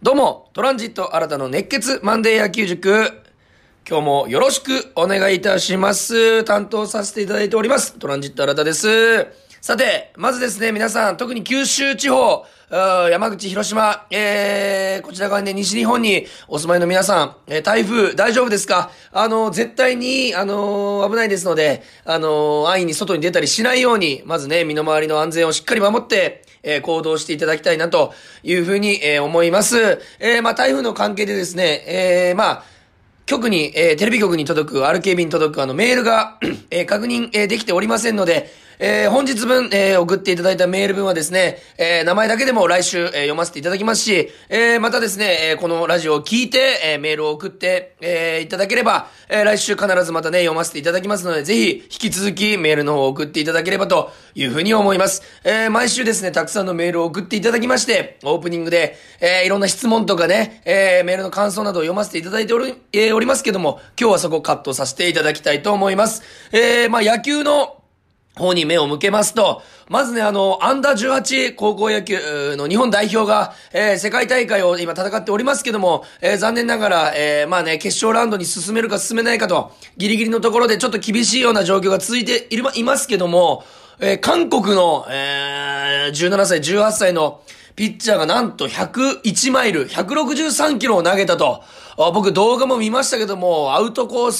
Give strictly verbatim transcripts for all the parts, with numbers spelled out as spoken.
どうも、トランジット新たの熱血マンデー野球塾。今日もよろしくお願いいたします。担当させていただいております。トランジット新たです。さて、まずですね、皆さん、特に九州地方、山口、広島、えー、こちら側ね、西日本にお住まいの皆さん、えー、台風大丈夫ですか？あの、絶対に、あのー、危ないですので、あのー、安易に外に出たりしないように、まずね、身の回りの安全をしっかり守って、えー、行動していただきたいなというふうに、えー、思います。えー、まあ、台風の関係でですね、えー、まあ、局に、えー、テレビ局に届く、アールケービー に届くあのメールが、えー、確認、えー、できておりませんので、えー、本日分、えー、送っていただいたメール分はですね、えー、名前だけでも来週、えー、読ませていただきますし、えー、またですね、えー、このラジオを聞いて、えー、メールを送って、えー、いただければ、えー、来週必ずまたね、読ませていただきますので、ぜひ、引き続きメールの方を送っていただければというふうに思います。えー、毎週ですね、たくさんのメールを送っていただきまして、オープニングで、えー、いろんな質問とかね、えー、メールの感想などを読ませていただいており、えー、おりますけども、今日はそこをカットさせていただきたいと思います。えー、まあ、野球の、方に目を向けますと、まずね、あの、アンダーじゅうはち 高校野球の日本代表が、えー、世界大会を今戦っておりますけども、えー、残念ながら、えー、まあね、決勝ラウンドに進めるか進めないかと、ギリギリのところでちょっと厳しいような状況が続いている、いますけども、えー、韓国の、えー、じゅうななさい、じゅうはっさいのピッチャーがなんとひゃくいちマイル、ひゃくろくじゅうさんキロを投げたと。僕動画も見ましたけども、アウトコー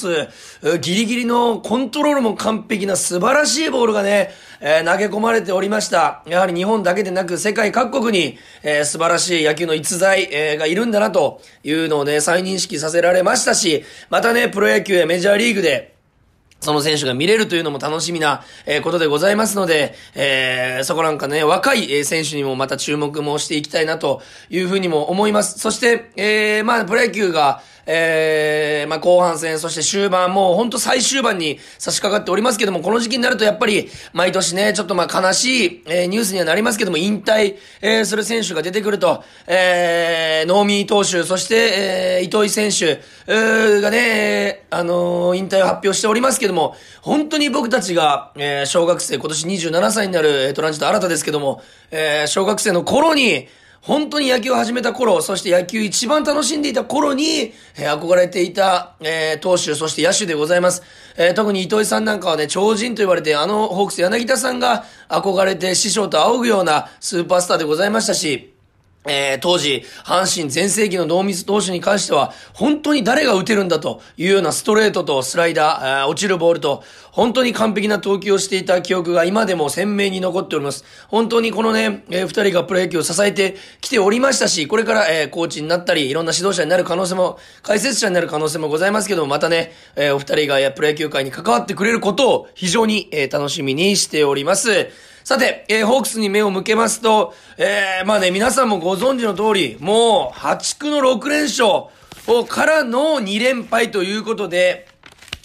ス、ギリギリのコントロールも完璧な素晴らしいボールがね、えー、投げ込まれておりました。やはり日本だけでなく世界各国に、えー、素晴らしい野球の逸材、えー、がいるんだなというのをね、再認識させられましたし、またね、プロ野球やメジャーリーグで、その選手が見れるというのも楽しみなことでございますので、えー、そこなんかね、若い選手にもまた注目もしていきたいなというふうにも思います。そして、えー、まあ、プロ野球が、えー、まあ、後半戦、そして終盤、もうほんと最終盤に差し掛かっておりますけども、この時期になるとやっぱり、毎年ね、ちょっとまあ、悲しい、えー、ニュースにはなりますけども、引退、えー、する選手が出てくると、えー、能見投手、そして、えー、糸井選手、えー、がね、あのー、引退を発表しておりますけども、本当に僕たちが、えー、小学生、今年にじゅうななさいになるトランジット新たですけども、えー、小学生の頃に、本当に野球を始めた頃、そして野球一番楽しんでいた頃に、えー、憧れていた、えー、投手、そして野手でございます。えー、特に糸井さんなんかはね、超人と言われて、あのホークス柳田さんが憧れて師匠と仰ぐようなスーパースターでございましたし、えー、当時、阪神全盛期の能見投手に関しては、本当に誰が打てるんだというようなストレートとスライダー、落ちるボールと、本当に完璧な投球をしていた記憶が今でも鮮明に残っております。本当にこのね、えー、二人がプロ野球を支えてきておりましたし、これから、えー、コーチになったり、いろんな指導者になる可能性も、解説者になる可能性もございますけども、またね、えー、お二人がプロ野球界に関わってくれることを非常に、えー、楽しみにしております。さて、えー、ホークスに目を向けますと、えー、まあね、皆さんもご存知の通り、もう、破竹のろく連勝からのに連敗ということで、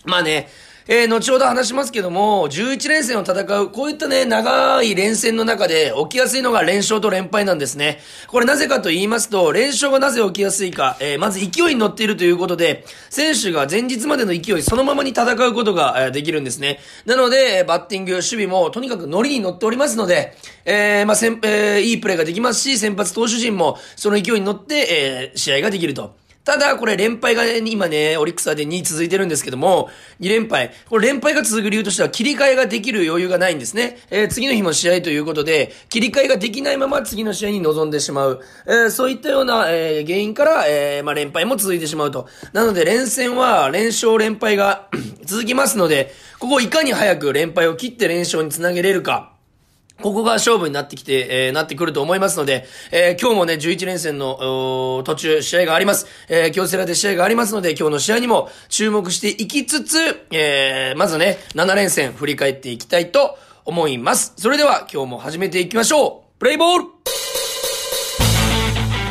まあね、えー、後ほど話しますけども、じゅういち連戦を戦う、こういったね、長い連戦の中で起きやすいのが連勝と連敗なんですね。これなぜかと言いますと、連勝がなぜ起きやすいか、えー、まず勢いに乗っているということで、選手が前日までの勢いそのままに戦うことができるんですね。なので、バッティング、守備もとにかくノリに乗っておりますので、えー、まあ、先、えー、いいプレーができますし、先発投手陣もその勢いに乗って、えー、試合ができると。ただ、これ連敗がね、今ね、オリックスはでに続いてるんですけども、に連敗。これ連敗が続く理由としては切り替えができる余裕がないんですね。えー、次の日も試合ということで、切り替えができないまま次の試合に臨んでしまう。えー、そういったような、えー、原因から、えー、まあ、連敗も続いてしまうと。なので、連戦は連勝連敗が続きますので、ここをいかに早く連敗を切って連勝につなげれるか。ここが勝負になってきて、えー、なってくると思いますので、えー、今日もね、じゅういち連戦の、途中、試合があります。えー、京セラで試合がありますので、今日の試合にも注目していきつつ、えー、まずね、なな連戦振り返っていきたいと思います。それでは、今日も始めていきましょう。プレイボール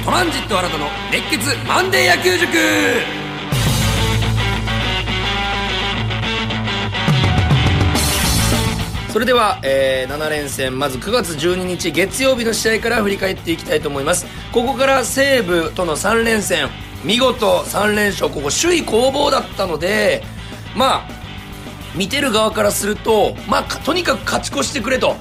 トランジット新たの熱血マンデー野球塾それでは、えー、なな連戦、まずくがつじゅうににち月曜日の試合から振り返っていきたいと思います。ここから西武とのさん連戦、見事さん連勝、ここ首位攻防だったので、まあ、見てる側からすると、まあ、とにかく勝ち越してくれと、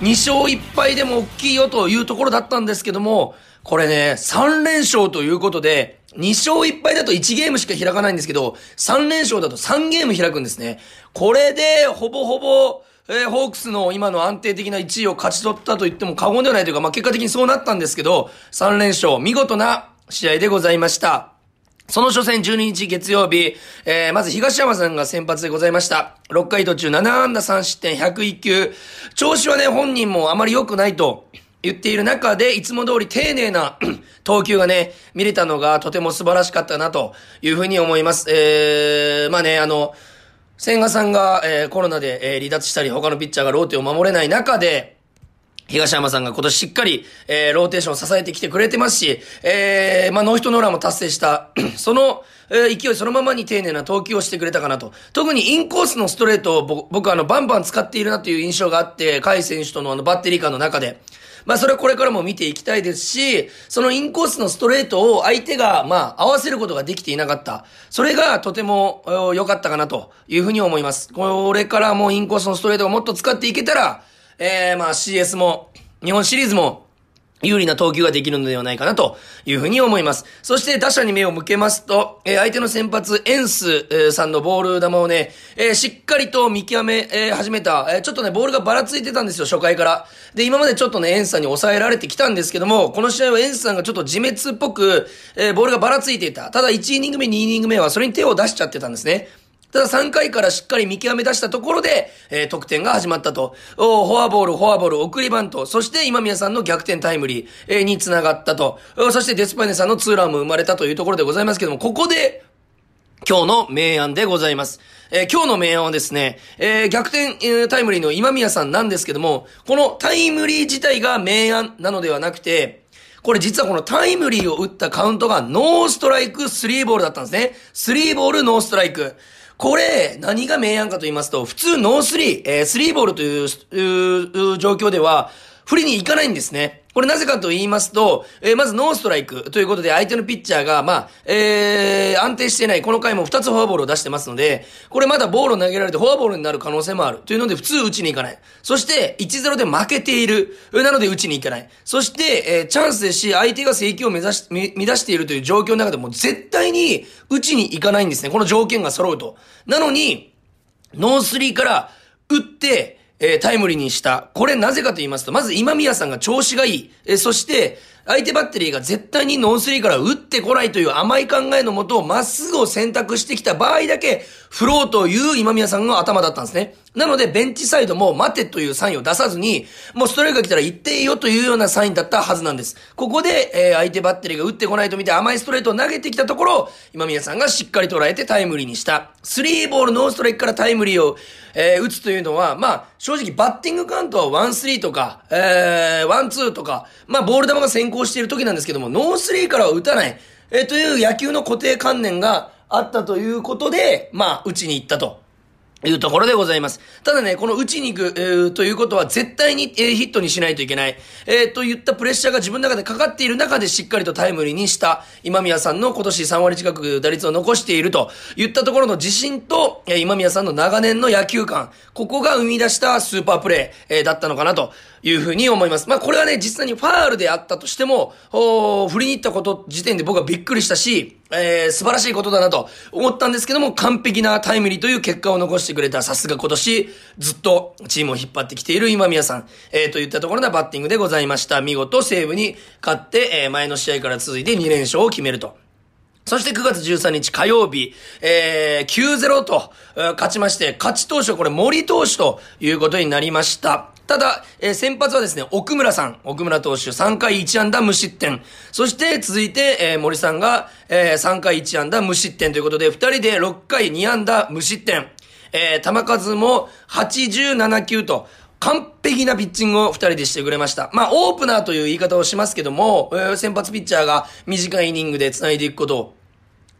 に勝いっ敗でも大きいよというところだったんですけども、これね、さん連勝ということで、に勝いっ敗だといちゲームしか開かないんですけど、さん連勝だとさんゲーム開くんですね。これでほぼほぼ、えー、ホークスの今の安定的ないちいを勝ち取ったと言っても過言ではないというか、まあ、結果的にそうなったんですけど、さん連勝、見事な試合でございました。その初戦じゅうににち月曜日、えー、まず東山さんが先発でございました。ろっかい途中ななあんださんしってんひゃくいち球。調子はね、本人もあまり良くないと言っている中で、いつも通り丁寧な投球がね、見れたのがとても素晴らしかったなというふうに思います。えー、まあね、あの、千賀さんが、えー、コロナで、えー、離脱したり、他のピッチャーがローテを守れない中で、東山さんが今年しっかり、えー、ローテーションを支えてきてくれてますし、えー、まあ、ノーヒットノーランも達成した、その、えー、勢いそのままに丁寧な投球をしてくれたかなと。特にインコースのストレートを僕はあの、バンバン使っているなという印象があって、甲斐選手とのあの、バッテリー間の中で。まあ、それはこれからも見ていきたいですし、そのインコースのストレートを相手が、まあ、合わせることができていなかった。それがとても良かったかなというふうに思います。これからもインコースのストレートをもっと使っていけたら、えー、まあ シーエス も日本シリーズも有利な投球ができるのではないかなというふうに思います。そして打者に目を向けますと、えー、相手の先発エンス、えー、さんのボール球をね、えー、しっかりと見極め、えー、始めた、えー。ちょっとね、ボールがばらついてたんですよ、初回から。で、今までちょっとね、エンスさんに抑えられてきたんですけども、この試合はエンスさんがちょっと自滅っぽく、えー、ボールがばらついていた。ただいちイニング目、にイニング目はそれに手を出しちゃってたんですね。たださんかいからしっかり見極め出したところで、えー、得点が始まったと。おフォアボール、フォアボール、送りバント、そして今宮さんの逆転タイムリー、えー、に繋がったと。そしてデスパイネさんのツーランも生まれたというところでございますけども、ここで、今日の明暗でございます。えー、今日の明暗はですね、えー、逆転、えー、タイムリーの今宮さんなんですけども、このタイムリー自体が明暗なのではなくて、これ実はこのタイムリーを打ったカウントがノーストライク、スリーボールだったんですね。スリーボール、ノーストライク。これ、何が明暗かと言いますと、普通ノースリー、えー、スリーボールという、う、う状況では、振りに行かないんですね。これなぜかと言いますと、えー、まずノーストライクということで、相手のピッチャーが、まあ、えー、安定していない。この回もふたつフォアボールを出してますので、これまだボールを投げられてフォアボールになる可能性もある。というので、普通打ちに行かない。そして、いちたいゼロ で負けている。なので、打ちに行かない。そして、えー、チャンスですし、相手が制球を目指し、み、乱しているという状況の中でも、絶対に打ちに行かないんですね。この条件が揃うと。なのに、ノースリーから打って、えー、タイムリーにした。これなぜかと言いますと、まず今宮さんが調子がいい。えー、そして、相手バッテリーが絶対にノースリーから打ってこないという甘い考えのもと、まっすぐを選択してきた場合だけ、振ろうという今宮さんの頭だったんですね。なので、ベンチサイドも待てというサインを出さずに、もうストライクが来たら行っていいよというようなサインだったはずなんです。ここで、えー、相手バッテリーが打ってこないと見て甘いストレートを投げてきたところ、今宮さんがしっかり捉えてタイムリーにした。スリーボールノーストライクからタイムリーを、えー、打つというのは、まあ、正直バッティングカウントはワンスリーとか、えー、ワンツーとか、まあ、ボール球が先行している時なんですけども、ノースリーからは打たない、えー、という野球の固定観念があったということで、まあ、打ちに行ったというところでございます。ただね、この打ちに行く、えー、ということは絶対に、えー、ヒットにしないといけない、えー、といったプレッシャーが自分の中でかかっている中でしっかりとタイムリーにした今宮さんの今年さん割近く打率を残しているといったところの自信と、えー、今宮さんの長年の野球観、ここが生み出したスーパープレー、えー、だったのかなというふうに思います。まあこれはね、実際にファールであったとしても、振りに行ったこと時点で僕はびっくりしたし、えー、素晴らしいことだなと思ったんですけども、完璧なタイムリーという結果を残してくれた、さすが今年ずっとチームを引っ張ってきている今宮さん、えー、といったところのバッティングでございました。見事西武に勝って、えー、前の試合から続いてに連勝を決めると。そしてくがつじゅうさんにち火曜日、えー、きゅうたいゼロ と、えー、勝ちまして、勝ち投手はこれ森投手ということになりました。ただ、えー、先発はですね、奥村さん、奥村投手さんかいいちあんだむしってん。そして続いて、えー、森さんが、えー、さんかいいちあんだむしってんということで、ふたりでろっかいにあんだむしってん。えー、球数もはちじゅうななきゅうと、完璧なピッチングをふたりでしてくれました。まあ、オープナーという言い方をしますけども、えー、先発ピッチャーが短いイニングで繋いでいくことを、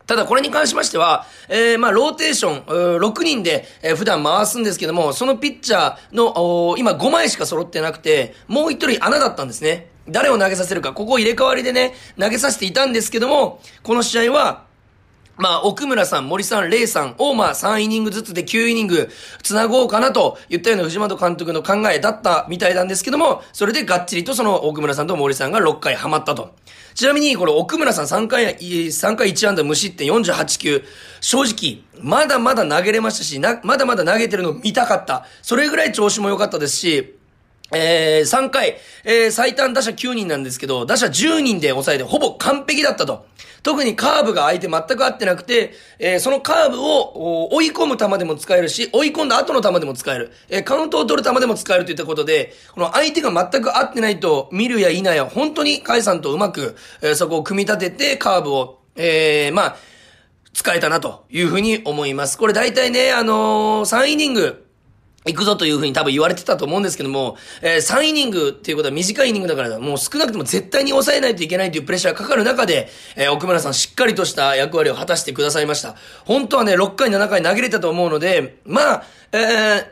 ただこれに関しましては、えー、まあ、ローテーション、ろくにんで、えー、普段回すんですけども、そのピッチャーの、今ごまいしか揃ってなくて、もうひとり穴だったんですね。誰を投げさせるか、ここを入れ替わりでね、投げさせていたんですけども、この試合は、まあ、奥村さん、森さん、レイさんを、まあ、さんイニングずつできゅうイニング繋ごうかなと言ったような藤本監督の考えだったみたいなんですけども、それでがっちりとその奥村さんと森さんがろっかいハマったと。ちなみに、これ奥村さんさんかい、さんかいいち安打無失点よんじゅうはち球。正直、まだまだ投げれましたし、な、まだまだ投げてるの見たかった。それぐらい調子も良かったですし、えー、さんかい、えー、最短打者きゅうにんなんですけど、打者じゅうにんで抑えてほぼ完璧だったと。特にカーブが相手全く合ってなくて、えー、そのカーブを追い込む球でも使えるし、追い込んだ後の球でも使える、えー、カウントを取る球でも使えるといったことで、この相手が全く合ってないと見るや否や、本当に甲斐さんとうまく、えー、そこを組み立ててカーブを、えー、まあ、使えたなというふうに思います。これ大体ね、あのー、さんイニング、行くぞという風に多分言われてたと思うんですけども、えー、さんイニングっていうことは短いイニングだから、もう少なくとも絶対に抑えないといけないというプレッシャーがかかる中で、えー、奥村さんしっかりとした役割を果たしてくださいました。本当はね、ろっかいななかい投げれたと思うので、まあ、えー、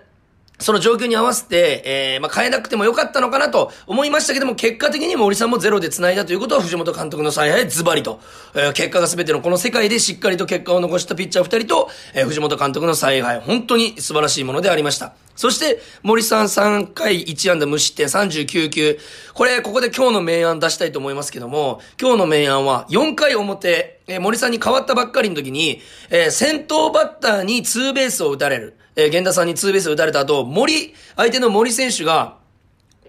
その状況に合わせて、えー、まあ、変えなくてもよかったのかなと思いましたけども、結果的に森さんもゼロで繋いだということは藤本監督の采配ズバリと、えー、結果が全てのこの世界でしっかりと結果を残したピッチャーふたりと、えー、藤本監督の采配、本当に素晴らしいものでありました。そして、森さんさんかいいち安打無失点さんじゅうきゅう球。これ、ここで今日の明暗出したいと思いますけども、今日の明暗はよんかい表、えー、森さんに変わったばっかりの時に、えー、先頭バッターにツーベースを打たれる。えー、源田さんにツーベースを打たれた後、森、相手の森選手が、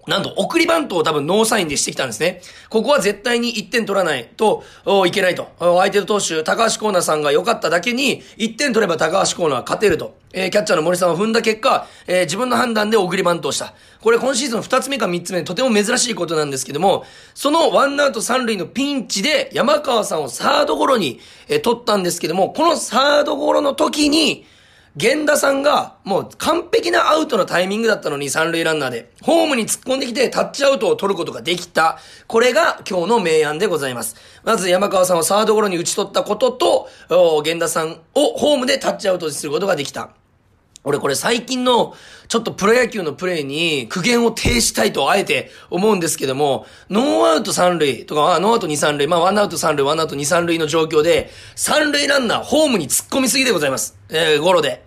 なんと送りバントを多分ノーサインでしてきたんですね。ここは絶対にいってん取らないといけないと。相手の投手、高橋コーナーさんが良かっただけに、いってん取れば高橋コーナーは勝てると。えー、キャッチャーの森さんを踏んだ結果、えー、自分の判断で送りバントをした。これ今シーズンふたつめかみっつめでとても珍しいことなんですけども、そのワンアウトさん塁のピンチで山川さんをサードゴロに、えー、取ったんですけども、このサードゴロの時に、源田さんがもう完璧なアウトのタイミングだったのに三塁ランナーでホームに突っ込んできてタッチアウトを取ることができた。これが今日の明暗でございます。まず山川さんをサードゴロに打ち取ったことと、源田さんをホームでタッチアウトにすることができた。俺これ最近のちょっとプロ野球のプレーに苦言を呈したいとあえて思うんですけども、ノーアウト三塁とか、ノーアウト二三塁、まあワンアウト三塁、ワンアウト二三塁の状況で、三塁ランナーホームに突っ込みすぎでございます。えー、ゴロで。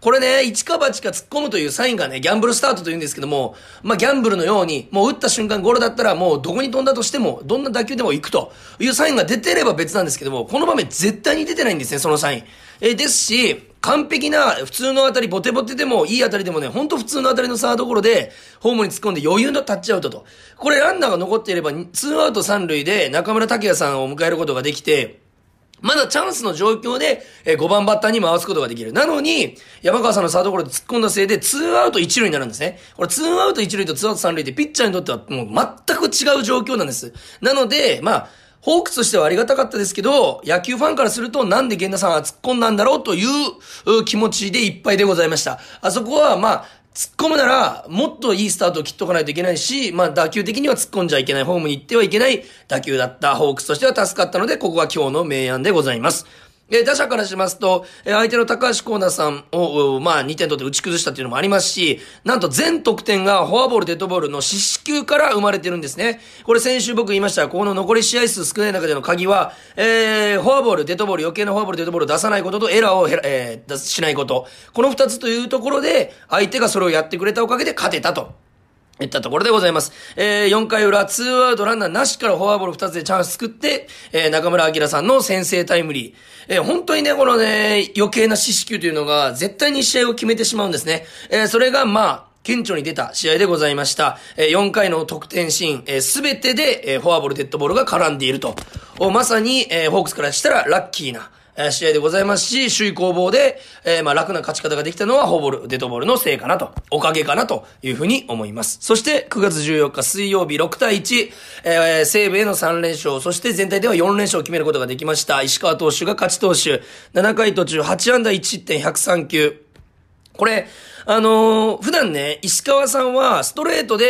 これね、一か八か突っ込むというサインがね、ギャンブルスタートと言うんですけども、まあギャンブルのように、もう打った瞬間ゴロだったらもうどこに飛んだとしても、どんな打球でも行くというサインが出てれば別なんですけども、この場面絶対に出てないんですね、そのサイン。えー、ですし、完璧な普通の当たり、ボテボテでもいい当たりでもね、ほんと普通の当たりのサードゴロでホームに突っ込んで余裕のタッチアウトと。これランナーが残っていればツーアウト三塁で中村拓也さんを迎えることができて、まだチャンスの状況でごばんバッターに回すことができる。なのに、山川さんのサードゴロで突っ込んだせいでツーアウトいち塁になるんですね。これツーアウトいち塁とツーアウトさん塁ってピッチャーにとってはもう全く違う状況なんです。なので、まあ、ホークスとしてはありがたかったですけど、野球ファンからするとなんで源田さんは突っ込んだんだろうという気持ちでいっぱいでございました。あそこはまあ、突っ込むならもっといいスタートを切っとかないといけないし、まあ打球的には突っ込んじゃいけない、ホームに行ってはいけない打球だったホークスとしては助かったので、ここは今日の明暗でございます。え、打者からしますと、え、相手の高橋コーナーさんを、まあ、にてん取って打ち崩したっていうのもありますし、なんと全得点がフォアボール、デッドボールの四死球から生まれてるんですね。これ先週僕言いました、この残り試合数少ない中での鍵は、えー、フォアボール、デッドボール、余計なフォアボール、デッドボールを出さないことと、エラーを減ら、えー、しないこと。この二つというところで、相手がそれをやってくれたおかげで勝てたと。いったところでございます。えー、よんかい裏、ツーアウトランナーなしからフォアボールふたつでチャンス作って、えー、中村晃さんの先制タイムリー。えー、本当にね、このね、余計な四死球というのが、絶対に試合を決めてしまうんですね。えー、それが、まあ、顕著に出た試合でございました。よんかいの得点シーン、すべてでフォアボール、デッドボールが絡んでいると。まさに、ホークスからしたらラッキーな試合でございますし、首位攻防で、まあ楽な勝ち方ができたのはフォアボール、デッドボールのせいかなと、おかげかなというふうに思います。そして、くがつじゅうよっか水曜日ろくたいいち、西武へのさん連勝、そして全体ではよん連勝を決めることができました。石川投手が勝ち投手、ななかい途中はち安打いち失点ひゃくさん球。これ、あのー、普段ね、石川さんはストレートで、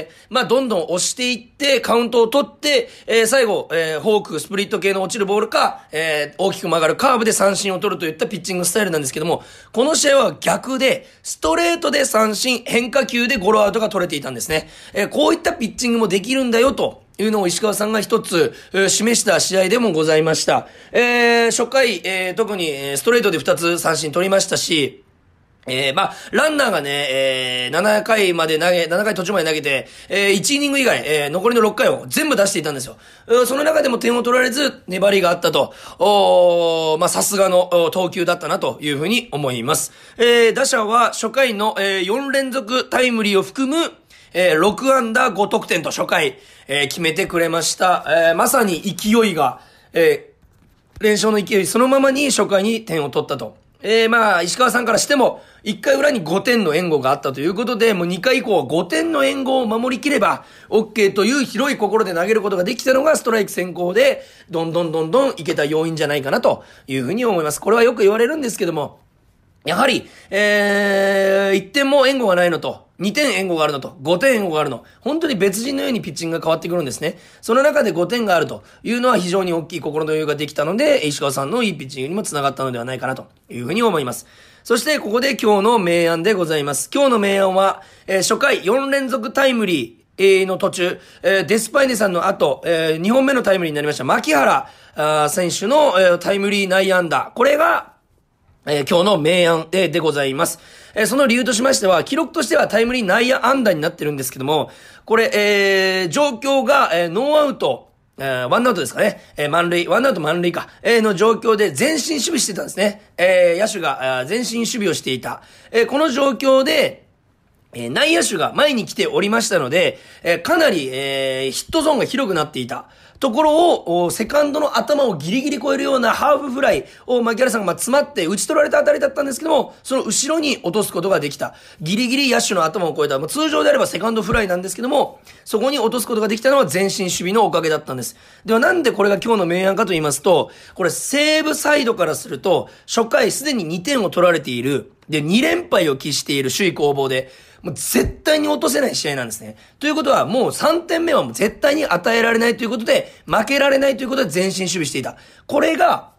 えー、まあ、どんどん押していって、カウントを取って、えー、最後、えー、フォーク、スプリット系の落ちるボールか、えー、大きく曲がるカーブで三振を取るといったピッチングスタイルなんですけども、この試合は逆で、ストレートで三振、変化球でゴロアウトが取れていたんですね。えー、こういったピッチングもできるんだよと。いうのを石川さんが一つ、えー、示した試合でもございました。えー、初回、えー、特にストレートでふたつ三振取りましたし、えー、まあ、ランナーがね、えー、ななかいまで投げ、ななかい途中まで投げて、えー、いちイニング以外、えー、残りのろっかいを全部出していたんですよ。その中でも点を取られず、粘りがあったと、おー、まあ、さすがの投球だったなというふうに思います。えー、打者は初回の、えー、よんれんぞくタイムリーを含む、えー、ろくあんだごとくてんと初回、えー、決めてくれました。えー、まさに勢いが、えー、連勝の勢いそのままに初回に点を取ったと。えー、まあ、石川さんからしても、いっかい裏にごてんの援護があったということで、もうにかい以降はごてんの援護を守りきれば、OK という広い心で投げることができたのが、ストライク先行で、どんどんどんどんいけた要因じゃないかなというふうに思います。これはよく言われるんですけども、やはり、えー、いってんも援護がないのと、にてん援護があるのと、ごてん援護があるの。本当に別人のようにピッチングが変わってくるんですね。その中でごてんがあるというのは非常に大きい心の余裕ができたので、石川さんのいいピッチングにもつながったのではないかなというふうに思います。そしてここで今日の名案でございます。今日の名案は、えー、初回よんれんぞくタイムリー、の途中、デスパイネさんの後、にほんめのタイムリーになりました。牧原選手のタイムリー内野安打。これが、えー、今日の名案 で, でございます、えー。その理由としましては、記録としてはタイムリー内野安打になってるんですけども、これ、えー、状況が、えー、ノーアウト、えー、ワンアウトですかね、えー、満塁、ワンアウト満塁か、えー、の状況で前進守備してたんですね。えー、野手が前進守備をしていた。えー、この状況で、えー、内野手が前に来ておりましたので、えー、かなり、えー、ヒットゾーンが広くなっていたところを、セカンドの頭をギリギリ超えるようなハーフフライを牧原さんがま詰まって打ち取られたあたりだったんですけども、その後ろに落とすことができた。ギリギリ野手の頭を超えた。通常であればセカンドフライなんですけども、そこに落とすことができたのは前進守備のおかげだったんです。ではなんでこれが今日の名案かと言いますと、これ西武サイドからすると、初回すでににてんを取られている。で、にれんぱいを喫している首位攻防で、もう絶対に落とせない試合なんですね。ということは、もうさんてんめはもう絶対に与えられないということで、負けられないということで前進守備していた。これが、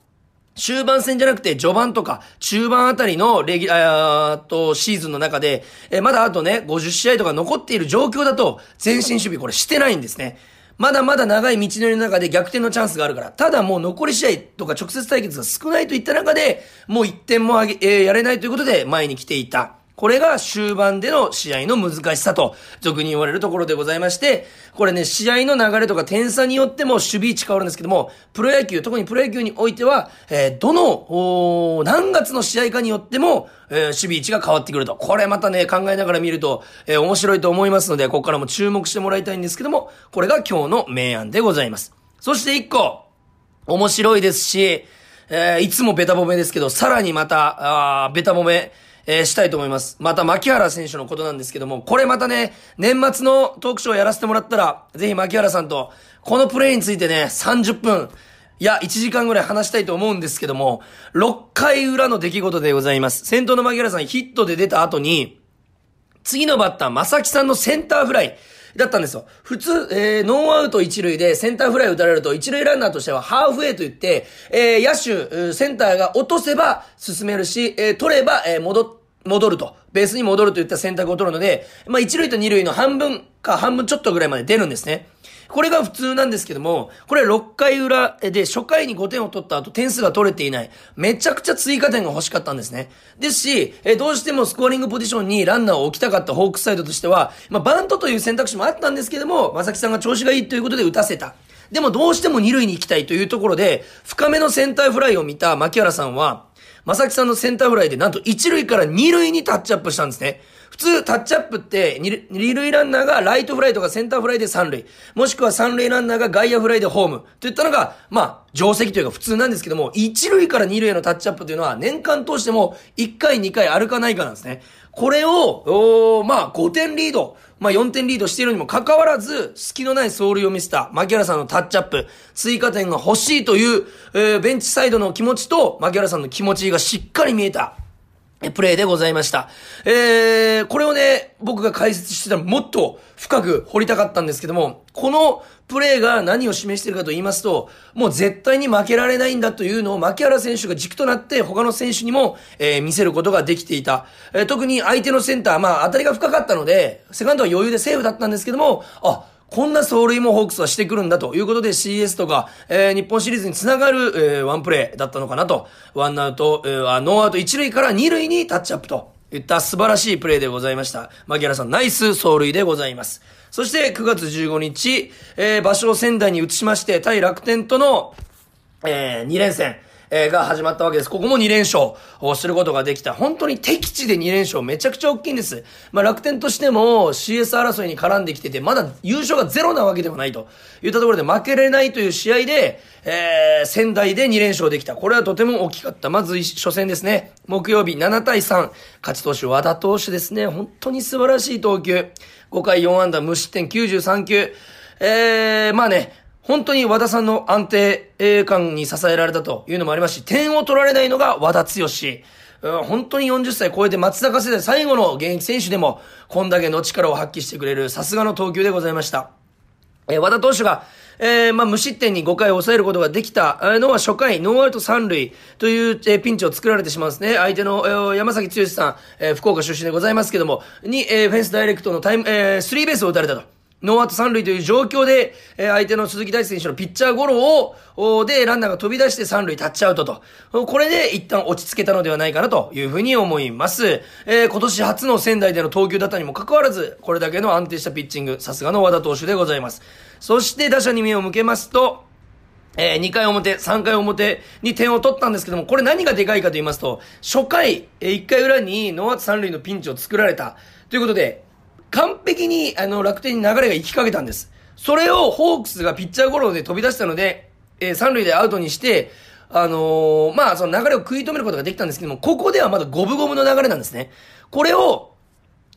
終盤戦じゃなくて、序盤とか、中盤あたりのレギュラーとシーズンの中で、えまだあとね、ごじゅっしあいとか残っている状況だと、前進守備これしてないんですね。まだまだ長い道のりの中で逆転のチャンスがあるから。ただもう残り試合とか直接対決が少ないといった中で、もういってんもあげ、えー、やれないということで前に来ていた。これが終盤での試合の難しさと、俗に言われるところでございまして、これね、試合の流れとか点差によっても守備位置変わるんですけども、プロ野球、特にプロ野球においては、えー、どの、何月の試合かによっても、えー、守備位置が変わってくると。これまたね、考えながら見ると、えー、面白いと思いますので、ここからも注目してもらいたいんですけども、これが今日の名案でございます。そして一個、面白いですし、えー、いつもベタ褒めですけど、さらにまた、あー、ベタ褒め、えー、したいと思います。また、牧原選手のことなんですけども、これまたね、年末のトークショーをやらせてもらったら、ぜひ牧原さんと、このプレーについてね、さんじゅっぷん、いや、いちじかんぐらい話したいと思うんですけども、ろっかいうらの出来事でございます。先頭の牧原さん、ヒットで出た後に、次のバッター、正木さんのセンターフライだったんですよ。普通、えー、ノーアウト一塁でセンターフライを打たれると、一塁ランナーとしてはハーフウェイといって、えー、野手、センターが落とせば進めるし、えー、取れば、えー、戻っ戻ると、ベースに戻るといった選択を取るので、まあ一塁と二塁の半分か半分ちょっとぐらいまで出るんですね。これが普通なんですけども、これろっかいうらで初回にごてんを取った後点数が取れていない。めちゃくちゃ追加点が欲しかったんですね。ですし、えどうしてもスコアリングポジションにランナーを置きたかったホークスサイドとしては、まあバントという選択肢もあったんですけども、正木さんが調子がいいということで打たせた。でもどうしても二塁に行きたいというところで、深めのセンターフライを見た牧原さんは、正木さんのセンターフライでなんと一塁から二塁にタッチアップしたんですね。普通タッチアップって二塁ランナーがライトフライとかセンターフライで三塁、もしくは三塁ランナーが外野フライでホームといったのがまあ定石というか普通なんですけども、一塁から二塁へのタッチアップというのは年間通しても一回二回あるかないかなんですね。これをまあごてんリード、まあよんてんリードしているにもかかわらず、隙のない走塁を見せた牧原さんのタッチアップ、追加点が欲しいという、えー、ベンチサイドの気持ちと牧原さんの気持ちがしっかり見えたプレーでございました。えー、これをね、僕が解説してたらもっと深く掘りたかったんですけども、このプレーが何を示しているかと言いますと、もう絶対に負けられないんだというのを牧原選手が軸となって他の選手にも、えー、見せることができていた、えー、特に相手のセンター、まあ当たりが深かったのでセカンドは余裕でセーフだったんですけども、あこんな走塁もホークスはしてくるんだということで シーエス とか、えー、日本シリーズにつながる、えー、ワンプレーだったのかなと。ワンアウト、えー、ノーアウトいち塁からに塁にタッチアップといった素晴らしいプレーでございました。槙原さんナイス走塁でございます。そしてくがつじゅうごにち、えー、場所を仙台に移しまして対楽天との、えー、に連戦。が始まったわけです。ここもに連勝をすることができた。本当に敵地でに連勝めちゃくちゃ大きいんです。まあ楽天としても シーエス 争いに絡んできてて、まだ優勝がゼロなわけではないといったところで負けれないという試合で、えー、仙台でに連勝できた。これはとても大きかった。まず初戦ですね。木曜日ななたいさん。勝ち投手和田投手ですね。本当に素晴らしい投球。ごかいよんあんだ無失点きゅうじゅうさんきゅう。えー、まあね。本当に和田さんの安定感に支えられたというのもありますし、点を取られないのが和田剛。うん、本当によんじゅっさい超えて松坂世代最後の現役選手でも、こんだけの力を発揮してくれる、さすがの投球でございました。えー、和田投手が、えー、まあ、無失点にごかい抑えることができたのは初回、ノーアウトさん塁という、えー、ピンチを作られてしまうんですね。相手の、えー、山崎剛さん、えー、福岡出身でございますけども、に、えー、フェンスダイレクトのタイム、えー、スリーベースを打たれたと。ノーアウト三塁という状況で、えー、相手の鈴木大地選手のピッチャーゴロを、で、ランナーが飛び出して三塁タッチアウトと。これで一旦落ち着けたのではないかなというふうに思います。えー、今年初の仙台での投球だったにもかかわらず、これだけの安定したピッチング、さすがの和田投手でございます。そして打者に目を向けますと、えー、にかいおもて、さんかいおもてに点を取ったんですけども、これ何がでかいかと言いますと、初回、えー、いっかいうらにノーアウト三塁のピンチを作られた。ということで、完璧に、あの、楽天に流れが行きかけたんです。それをホークスがピッチャーゴロで飛び出したので、えー、三塁でアウトにして、あのー、まあ、その流れを食い止めることができたんですけども、ここではまだ五分五分の流れなんですね。これを、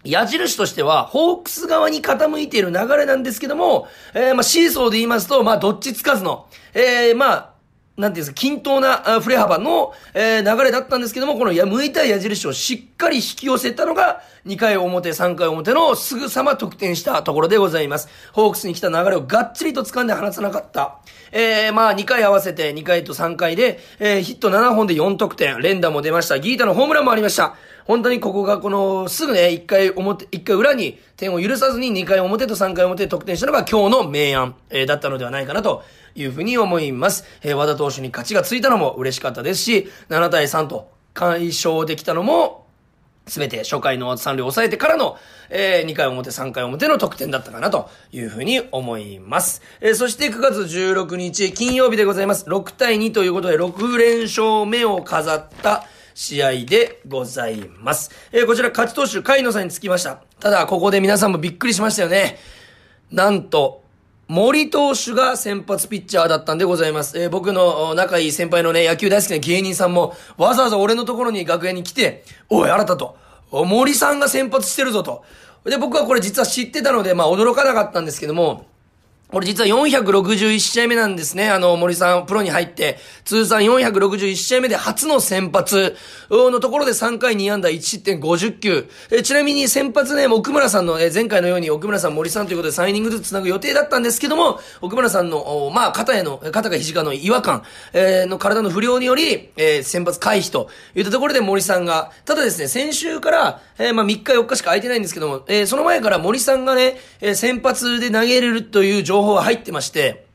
矢印としては、ホークス側に傾いている流れなんですけども、えー、まあ、シーソーで言いますと、まあ、どっちつかずの、えー、まあ、なんていうんですか、均等な振れ幅の、えー、流れだったんですけども、この向いた矢印をしっかり引き寄せたのが、にかいおもて、さんかいおもてのすぐさま得点したところでございます。ホークスに来た流れをがっちりと掴んで離さなかった。えー、まあ、にかい合わせて、にかいとさんかいで、えー、ヒットななほんでよんとくてん、連打も出ました。ギータのホームランもありました。本当にここがこの、すぐね、いっかいおもて、いっかいうらに点を許さずににかいおもてとさんかいおもてで得点したのが今日の明暗、えー、だったのではないかなと。いうふうに思います。えー、和田投手に勝ちがついたのも嬉しかったですし、ななたいさんと解消できたのも、すべて初回のさん塁を抑えてからの、えー、にかいおもて、さんかいおもての得点だったかなというふうに思います。えー、そしてくがつじゅうろくにち金曜日でございます。ろくたいにということでろくれんしょうめを飾った試合でございます。えー、こちら勝ち投手、甲斐野さんにつきました。ただ、ここで皆さんもびっくりしましたよね。なんと、森投手が先発ピッチャーだったんでございます。えー、僕の仲いい先輩のね、野球大好きな芸人さんも、わざわざ俺のところに楽屋に来て、おい、新たと、森さんが先発してるぞと。で、僕はこれ実は知ってたので、まあ驚かなかったんですけども、これ実はよんひゃくろくじゅういちしあいめなんですね。あの、森さん、プロに入って、通算よんひゃくろくじゅういちしあいめで初の先発のところでさんかいにあんだいちしってんごじゅっきゅう。え、ちなみに先発ね、奥村さんの、え、前回のように奥村さん、森さんということでさんイニングずつ繋ぐ予定だったんですけども、奥村さんの、まあ、肩への、肩か肘かの違和感、えー、の体の不良により、えー、先発回避といったところで森さんが、ただですね、先週から、えー、まあ、みっかよっかしか空いてないんですけども、えー、その前から森さんがね、えー、先発で投げれるという状況情報が入ってまして、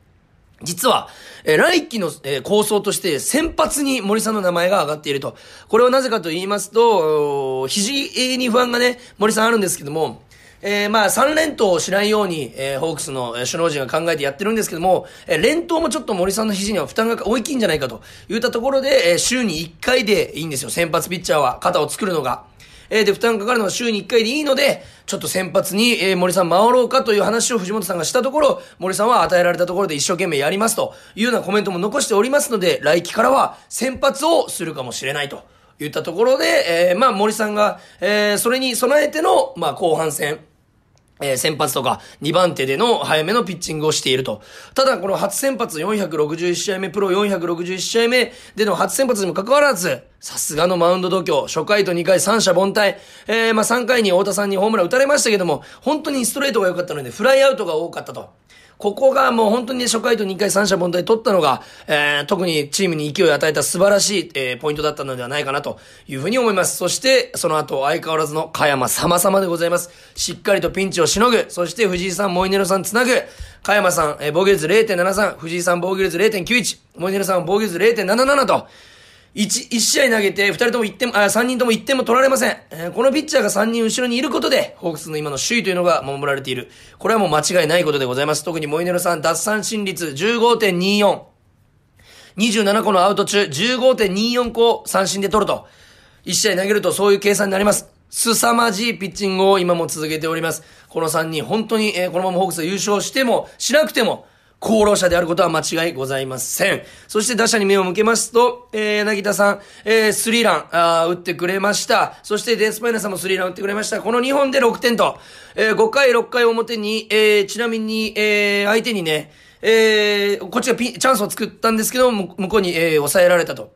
実は、えー、来季の、えー、構想として先発に森さんの名前が上がっていると。これはなぜかと言いますと、肘に不安がね、森さんあるんですけども、えー、まあさん連投をしないように、えー、ホークスの首脳陣が考えてやってるんですけども、えー、連投もちょっと森さんの肘には負担が大きいんじゃないかといったところで、えー、週にいっかいでいいんですよ。先発ピッチャーは肩を作るのが。えー、で、負担かかるのは週にいっかいでいいので、ちょっと先発に、えー、森さん回ろうかという話を藤本さんがしたところ、森さんは与えられたところで一生懸命やりますというようなコメントも残しておりますので、来季からは先発をするかもしれないといったところで、えー、まあ森さんが、えー、それに備えての、まあ後半戦、えー、先発とかにばんてでの早めのピッチングをしていると。ただこの初先発よんひゃくろくじゅういちしあいめ、プロよんひゃくろくじゅういちしあいめでの初先発にもかかわらず、さすがのマウンド度胸、初回とにかい三者凡退、えー、まあさんかいに太田さんにホームラン打たれましたけども、本当にストレートが良かったのでフライアウトが多かったと。ここがもう本当に初回とにかい三者凡退取ったのが、えー、特にチームに勢いを与えた素晴らしい、えー、ポイントだったのではないかなというふうに思います。そしてその後相変わらずの嘉山様々でございます。しっかりとピンチをしのぐ、そして藤井さんモイネロさんつなぐ、嘉山さん、えー、防御率 れいてんななさん、 藤井さん防御率 れいてんきゅういち、 モイネロさん防御率 れいてんなななな といち、いち試合投げてふたりともいってん、あ、さんにんともいってんも取られません。えー、このピッチャーがさんにん後ろにいることで、ホークスの今の首位というのが守られている。これはもう間違いないことでございます。特にモイネロさん、奪三振率 じゅうごてんにーよん。にじゅうななこのアウト中、じゅうごてんにーよんこを三振で取ると。いち試合投げるとそういう計算になります。凄まじいピッチングを今も続けております。このさんにん、本当に、えー、このままホークスが優勝しても、しなくても、功労者であることは間違いございません。そして打者に目を向けますと、えー、柳田さん、えー、スリーラン、あー、打ってくれました。そしてデスパイナさんもスリーラン打ってくれました。このにほんでろくてんと、えー、ごかいろっかい表に、えー、ちなみに、えー、相手にね、えー、こっちがピン、チャンスを作ったんですけど、向こうに、えー、抑えられたと。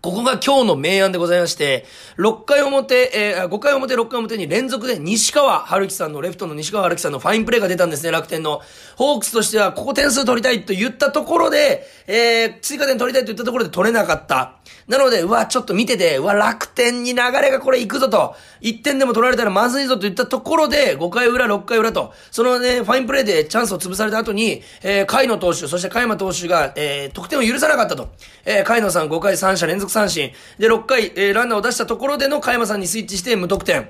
ここが今日の明暗でございまして、ろっかい表、えー、ごかい表、ろっかい表に連続で西川春樹さんの、レフトの西川春樹さんのファインプレーが出たんですね、楽天の。ホークスとしては、ここ点数取りたいと言ったところで、えー、追加点取りたいと言ったところで取れなかった。なので、うわ、ちょっと見てて、うわ、楽天に流れがこれ行くぞと、いってんでも取られたらまずいぞと言ったところで、ごかい裏、ろっかい裏と、そのね、ファインプレーでチャンスを潰された後に、えー、甲斐野投手、そして嘉山投手が、えー、得点を許さなかったと。えー、甲斐野さんごかいさん者連続三振でろっかい、えー、ランナーを出したところでの嘉山さんにスイッチして無得点。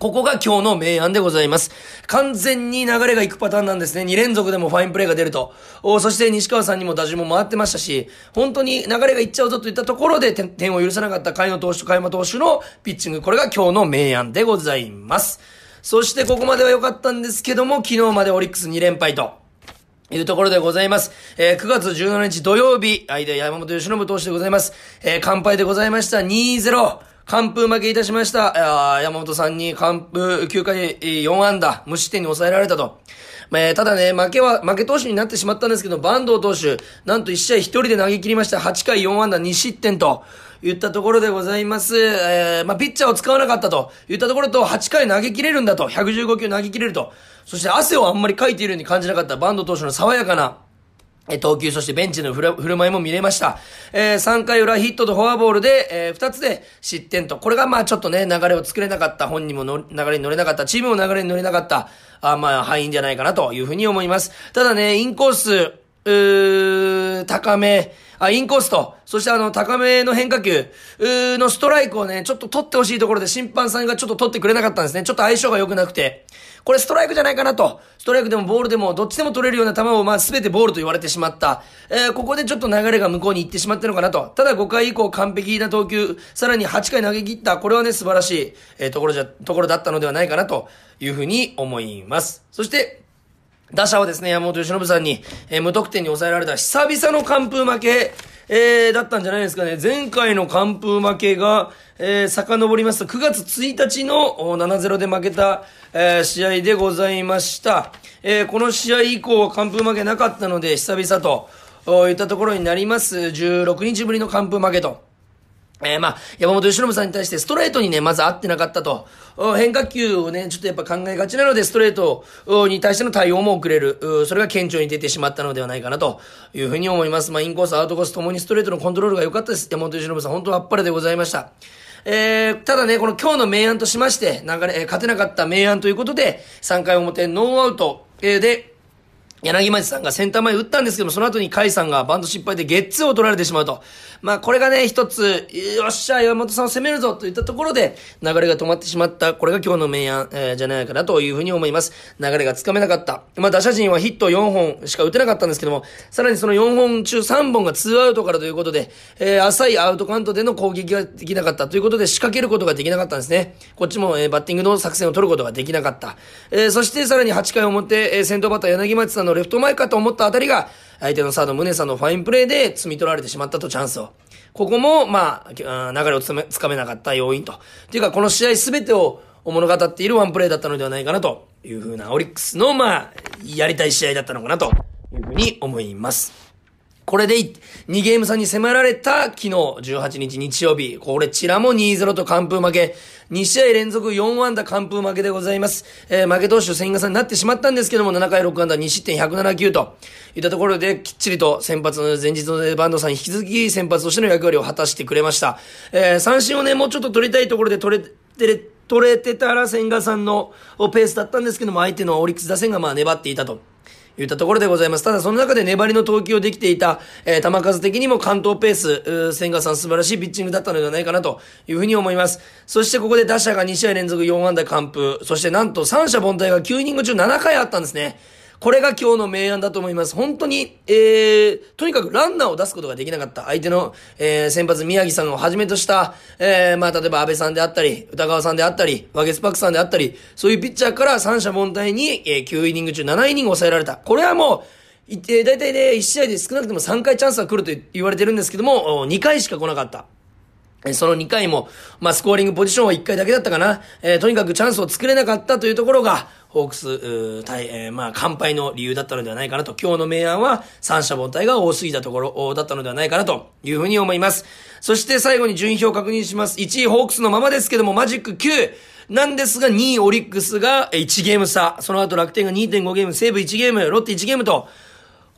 ここが今日の明暗でございます。完全に流れが行くパターンなんですね。に連続でもファインプレーが出ると。お、そして西川さんにも打順も回ってましたし、本当に流れが行っちゃうぞといったところで 点, 点を許さなかった甲斐野投手と嘉山投手のピッチング、これが今日の明暗でございます。そしてここまでは良かったんですけども、昨日までオリックスに連敗というところでございます。えー、くがつじゅうしちにち土曜日、相手山本由伸投手でございます。えー、完敗でございました。にたいゼロ。完封負けいたしました。山本さんに完封きゅうかいよん安打、無失点に抑えられたと。えー、ただね、負けは、負け投手になってしまったんですけど、坂東投手、なんといち試合ひとりで投げ切りました。はっかいよん安打に失点と。言ったところでございます。えー、まあ、ピッチャーを使わなかったと言ったところと、はっかい投げ切れるんだと、ひゃくじゅうごきゅう投げ切れると、そして汗をあんまりかいているように感じなかった坂東投手の爽やかな投球、そしてベンチの振る舞いも見れました。えー、さんかい裏ヒットとフォアボールで、えー、ふたつで失点と、これがまあちょっとね、流れを作れなかった、本人もの流れに乗れなかった、チームも流れに乗れなかった、あまあ敗因じゃないかなというふうに思います。ただね、インコース、うー、高め、あ、インコースと、そしてあの、高めの変化球のストライクをね、ちょっと取ってほしいところで審判さんがちょっと取ってくれなかったんですね。ちょっと相性が良くなくて。これストライクじゃないかなと。ストライクでもボールでもどっちでも取れるような球をまあ全てボールと言われてしまった。えー、ここでちょっと流れが向こうに行ってしまったのかなと。ただごかい以降完璧な投球、さらにはっかい投げ切った。これはね、素晴らしい、えー、ところじゃ、ところだったのではないかなというふうに思います。そして、打者はですね、山本由伸さんに、えー、無得点に抑えられた久々の完封負け、えー、だったんじゃないですかね。前回の完封負けが、えー、遡りますとくがつついたちの ななたいゼロ で負けた、えー、試合でございました。えー、この試合以降は完封負けなかったので、久々といったところになります。じゅうろくにちぶりの完封負けと。えー、まあ、山本由伸さんに対してストレートにね、まず合ってなかったと。変化球をね、ちょっとやっぱ考えがちなので、ストレートに対しての対応も遅れる。それが顕著に出てしまったのではないかなというふうに思います。まあ、インコース、アウトコースともにストレートのコントロールが良かったです。山本由伸さん、本当はあっぱれでございました。えー、ただね、この今日の明暗としまして、なんかね、勝てなかった明暗ということで、さんかい表ノーアウトで、柳町さんがセンター前打ったんですけども、その後に甲斐さんがバント失敗でゲッツーを取られてしまうと。まあこれがね、一つ、よっしゃ、山本さんを攻めるぞといったところで、流れが止まってしまった。これが今日の明暗、えー、じゃないかなというふうに思います。流れがつかめなかった。まあ打者陣はヒットよんほんしか打てなかったんですけども、さらにそのよんほん中さんぼんがツーアウトからということで、えー、浅いアウトカウントでの攻撃ができなかったということで仕掛けることができなかったんですね。こっちも、えー、バッティングの作戦を取ることができなかった。えー、そしてさらにはっかい表、えー、先頭バッター柳町さんのレフト前かと思ったあたりが相手のサード宗さんのファインプレーで摘み取られてしまったと。チャンスをここもまあ流れをつめつかめなかった要因とというか、この試合全てを物語っているワンプレーだったのではないかなというふうな、オリックスのまあやりたい試合だったのかなというふうに思います。これでにゲーム差に迫られた昨日じゅうはちにち日曜日、こちらも にたいゼロ と完封負け、に試合連続よん安打完封負けでございます。えー、負け投手千賀さんになってしまったんですけども、ななかいろく安打に失点ひゃくななじゅうきゅうといったところで、きっちりと先発の前日のバンドさんに引き続き先発としての役割を果たしてくれました。えー、三振をねもうちょっと取りたいところで取れてれ取れてたら千賀さんのペースだったんですけども、相手のオリックス打線がまあ粘っていたと言ったところでございます。ただその中で粘りの投球をできていた、えー、球数的にも関東ペース千賀さん素晴らしいピッチングだったのではないかなというふうに思います。そしてここで打者がに試合連続よん安打完封、そしてなんと三者凡退がきゅうイニング中ななかいあったんですね。これが今日の明暗だと思います。本当に、えー、とにかくランナーを出すことができなかった。相手の、えー、先発宮城さんをはじめとした、えー、まあ、例えば安倍さんであったり、歌川さんであったり、ワゲスパックさんであったり、そういうピッチャーから三者凡退に、えー、きゅうイニング中ななイニング抑えられた。これはもう、えー、大体ね、いち試合で少なくともさんかいチャンスは来ると言われてるんですけども、にかいしか来なかった。そのにかいも、まあ、スコアリングポジションはいっかいだけだったかな。えー、とにかくチャンスを作れなかったというところが、ホークス、うー対、えー、まあ、完敗の理由だったのではないかなと。今日の明暗は三者凡退が多すぎたところだったのではないかなというふうに思います。そして最後に順位表を確認します。いちいホークスのままですけども、マジックきゅうなんですが、にいオリックスがいちゲーム差。その後楽天が にてんご ゲーム、西武いちゲーム、ロッテいちゲームと、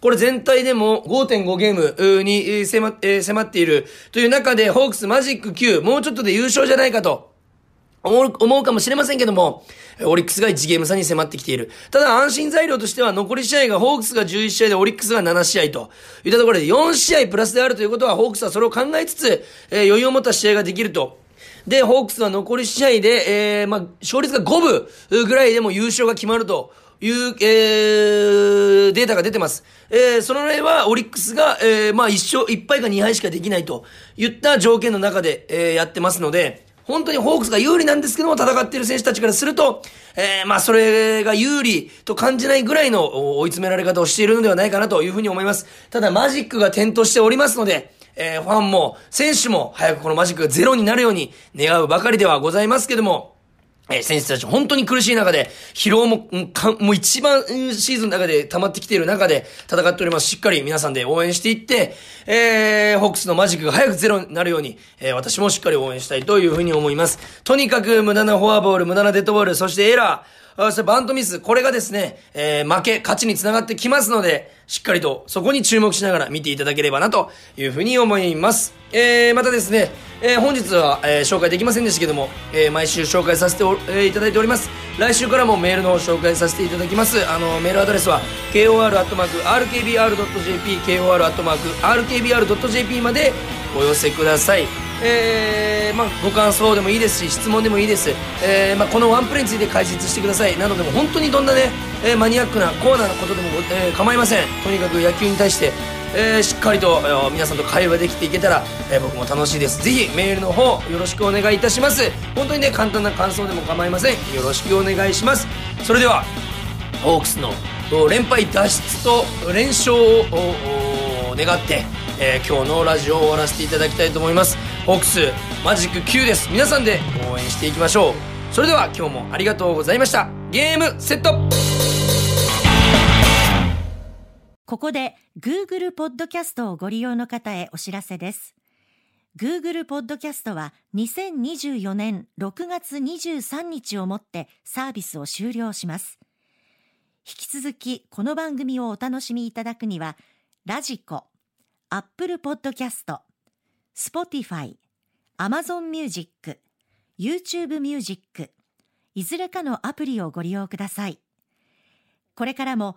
これ全体でも ごてんご ゲームに迫っているという中で、ホークスマジックきゅう、もうちょっとで優勝じゃないかと思うかもしれませんけども、オリックスがいちゲーム差に迫ってきている。ただ安心材料としては、残り試合がホークスがじゅういち試合でオリックスがなな試合といったところで、よん試合プラスであるということは、ホークスはそれを考えつつ余裕を持った試合ができると。で、ホークスは残り試合で、えー、まあ、勝率がごぶぐらいでも優勝が決まるという、えー、データが出てます。えー、その例はオリックスが、えー、まあ、いち勝いっ敗かに敗しかできないといった条件の中で、えー、やってますので、本当にホークスが有利なんですけども、戦っている選手たちからすると、えー、まあ、それが有利と感じないぐらいの追い詰められ方をしているのではないかなというふうに思います。ただ、マジックが点灯しておりますので、えー、ファンも選手も早くこのマジックがゼロになるように願うばかりではございますけども、えー、選手たち本当に苦しい中で、疲労も、もう一番シーズンの中で溜まってきている中で戦っております。しっかり皆さんで応援していって、えー、ホークスのマジックが早くゼロになるように、えー、私もしっかり応援したいというふうに思います。とにかく無駄なフォアボール、無駄なデッドボール、そしてエラー、そしてバントミス、これがですね、えー、負け、勝ちにつながってきますので、しっかりとそこに注目しながら見ていただければなというふうに思います。えー、またですね、えー、本日は、えー、紹介できませんでしたけども、えー、毎週紹介させて、えー、いただいております。来週からもメールの方紹介させていただきます。あのメールアドレスは ケーオーアールアットマークアールケービーアールドットジェーピー ケーオーアールアットマークアールケービーアールドットジェーピー までお寄せください。えーまあ、ご感想でもいいですし、質問でもいいです。えーまあ、このワンプレーについて解説してくださいなどでも、本当にどんなね、えー、マニアックなコーナーのことでも、えー、構いません。とにかく野球に対して、えー、しっかりと、えー、皆さんと会話できていけたら、えー、僕も楽しいです。ぜひメールの方よろしくお願いいたします。本当にね、簡単な感想でも構いません。よろしくお願いします。それではホークスの連敗脱出と連勝を願って、えー、今日のラジオを終わらせていただきたいと思います。ホークスマジックきゅうです。皆さんで応援していきましょう。それでは今日もありがとうございました。ゲームセット。ここで Google ポッドキャストをご利用の方へお知らせです。 Google ポッドキャストはにせんにじゅうよねんろくがつにじゅうさんにちをもってサービスを終了します。引き続きこの番組をお楽しみいただくには、ラジコ、アップルポッドキャスト、スポティファイ、アマゾンミュージック、YouTube ミュージック、いずれかのアプリをご利用ください。これからも